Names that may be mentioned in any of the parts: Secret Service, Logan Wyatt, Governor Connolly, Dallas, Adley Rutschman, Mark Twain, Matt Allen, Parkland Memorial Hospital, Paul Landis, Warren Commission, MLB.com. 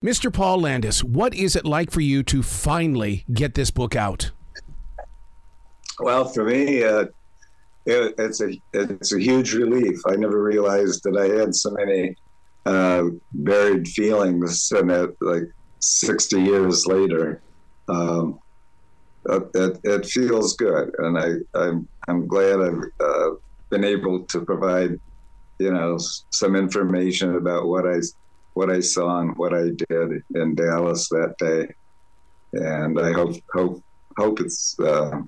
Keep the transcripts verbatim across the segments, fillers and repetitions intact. Mister Paul Landis, what is it like for you to finally get this book out? Well, for me, uh, it, it's a it's a huge relief. I never realized that I had so many uh, buried feelings in it, like sixty years later. Um, it, it feels good, and I I'm, I'm glad I've uh, been able to provide, you know, some information about what I. what I saw and what I did in Dallas that day. And I hope hope hope it's uh,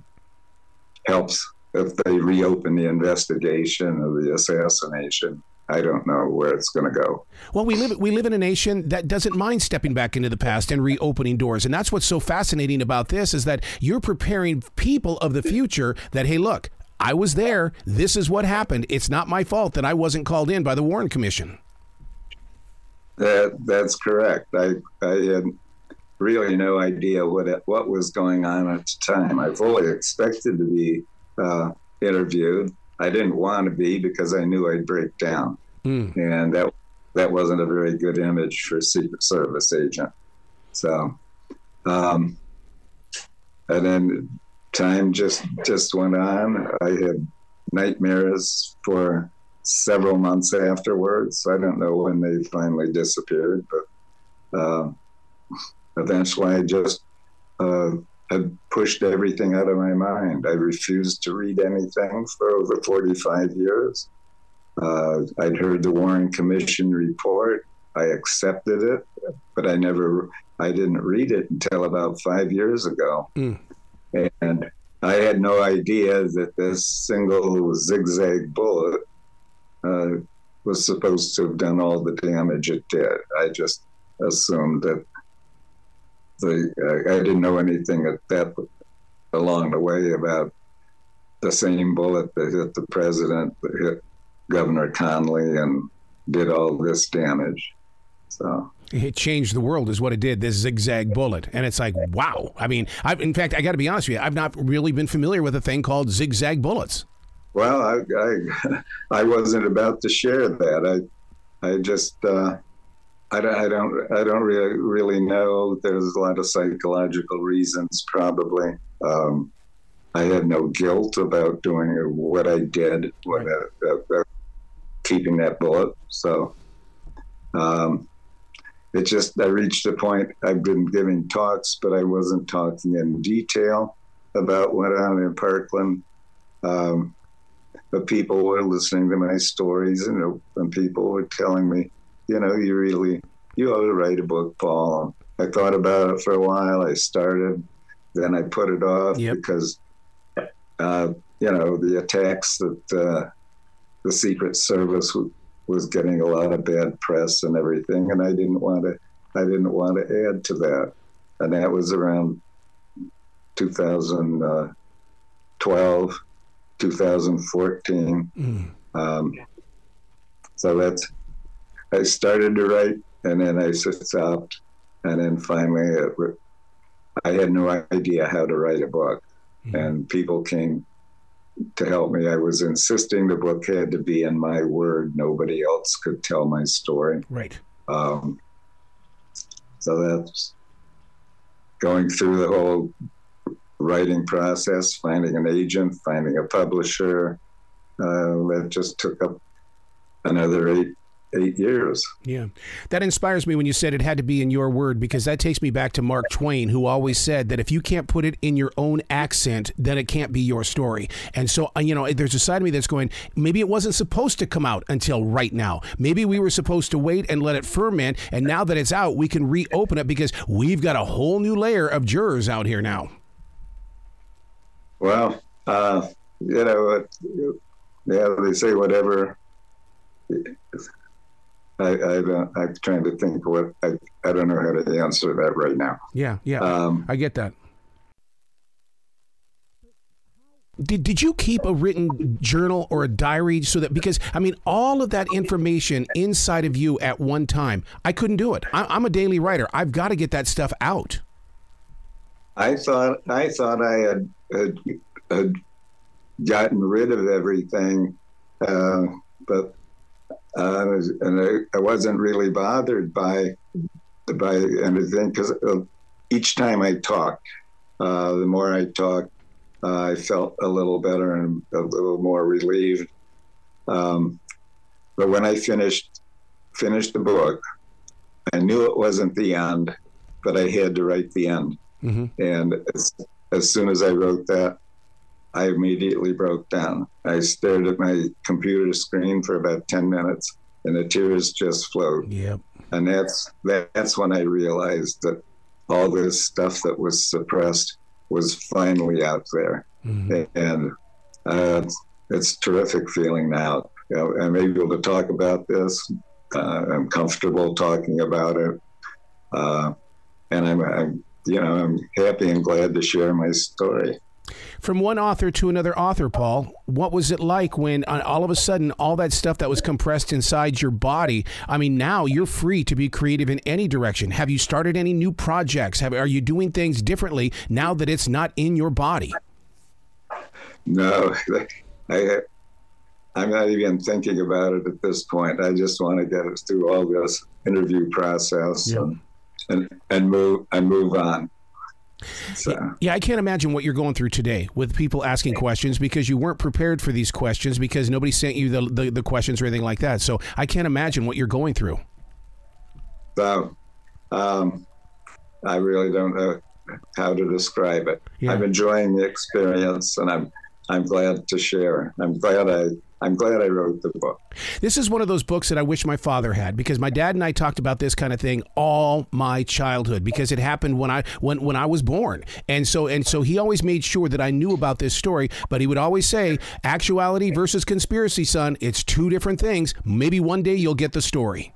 helps if they reopen the investigation of the assassination. I don't know where it's going to go. Well, we live we live in a nation that doesn't mind stepping back into the past and reopening doors. And that's what's so fascinating about this, is that you're preparing people of the future that, hey, look, I was there. This is what happened. It's not my fault that I wasn't called in by the Warren Commission. That that's correct. I I had really no idea what it, what was going on at the time. I fully expected to be uh, interviewed. I didn't want to be because I knew I'd break down, mm. and that that wasn't a very good image for a Secret Service agent. So, um, and then time just just went on. I had nightmares for several months afterwards. I don't know when they finally disappeared, but uh, eventually I just uh, had pushed everything out of my mind. I refused to read anything for over forty-five years. Uh, I'd heard the Warren Commission report. I accepted it, but I never, I didn't read it until about five years ago. Mm. And I had no idea that this single zigzag bullet Uh, was supposed to have done all the damage it did. I just assumed that the uh, I didn't know anything at that along the way about the same bullet that hit the president, that hit Governor Connolly, and did all this damage. So it changed the world, is what it did, this zigzag bullet. And it's like, wow. I mean, I've, in fact, I got to be honest with you, I've not really been familiar with a thing called zigzag bullets. Well, I, I I wasn't about to share that. I I just uh, I don't I don't I don't really really know. There's a lot of psychological reasons, probably. Um, I had no guilt about doing what I did, what uh, uh, keeping that bullet. So um, it just I reached the point. I've been giving talks, but I wasn't talking in detail about what happened in Parkland. Um, But people were listening to my stories, and, you know, and people were telling me, you know, you really, you ought to write a book, Paul. I thought about it for a while. I started, then I put it off yep. because, uh, you know, the attacks that uh, the Secret Service w- was getting a lot of bad press and everything, and I didn't want to, I didn't want to add to that. And that was around two thousand twelve. two thousand fourteen. Mm. Um, so that's, I started to write, and then I stopped, and then finally it, I had no idea how to write a book. Mm. And people came to help me. I was insisting the book had to be in my word. Nobody else could tell my story. Right. Um, so that's going through the whole writing process, finding an agent, finding a publisher. Uh, that just took up another eight eight years. Yeah. That inspires me when you said it had to be in your word, because that takes me back to Mark Twain, who always said that if you can't put it in your own accent, then it can't be your story. And so, you know, there's a side of me that's going, maybe it wasn't supposed to come out until right now. Maybe we were supposed to wait and let it ferment. And now that it's out, we can reopen it, because we've got a whole new layer of jurors out here now. Well, uh, you know, yeah, they say whatever. I, I don't, I'm trying to think what I, I don't know how to answer that right now. Yeah, yeah, um, I get that. Did did you keep a written journal or a diary so that, because I mean, all of that information inside of you at one time, I couldn't do it. I, I'm a daily writer. I've got to get that stuff out. I thought I thought I had. Had, had gotten rid of everything, uh, but uh, and I, I wasn't really bothered by by and then because each time I talked, uh, the more I talked, uh, I felt a little better and a little more relieved. Um, but when I finished finished the book, I knew it wasn't the end, but I had to write the end. Mm-hmm. And as, as soon as I wrote that, I immediately broke down. I stared at my computer screen for about ten minutes, and the tears just flowed. Yep. And that's that, that's when I realized that all this stuff that was suppressed was finally out there. Mm-hmm. And uh, it's, it's a terrific feeling now. You know, I'm able to talk about this. Uh, I'm comfortable talking about it. Uh, and I'm, I'm, you know, I'm happy and glad to share my story. From one author to another author, Paul, what was it like when uh, all of a sudden all that stuff that was compressed inside your body? I mean, now you're free to be creative in any direction. Have you started any new projects? Have, are you doing things differently now that it's not in your body? No, I, I'm not even thinking about it at this point. I just want to get us through all this interview process. Yep. and, and, and move and move on. So. Yeah, I can't imagine what you're going through today with people asking questions because you weren't prepared for these questions because nobody sent you the, the, the questions or anything like that. So I can't imagine what you're going through. So um, I really don't know how to describe it. Yeah. I'm enjoying the experience, and I'm I'm glad to share. I'm glad I. I'm glad I wrote the book. This is one of those books that I wish my father had, because my dad and I talked about this kind of thing all my childhood, because it happened when I when when I was born. And so and so he always made sure that I knew about this story, but he would always say, actuality versus conspiracy, son, it's two different things. Maybe one day you'll get the story.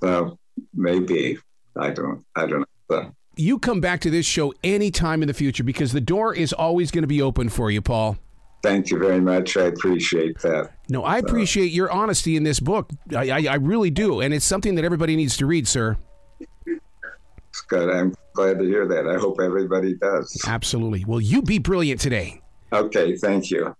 Well, maybe. I don't I don't know. You come back to this show anytime in the future, because the door is always going to be open for you, Paul. Thank you very much. I appreciate that. No, I appreciate your honesty in this book. I, I, I really do. And it's something that everybody needs to read, sir. It's good. I'm glad to hear that. I hope everybody does. Absolutely. Well, you be brilliant today. Okay. Thank you.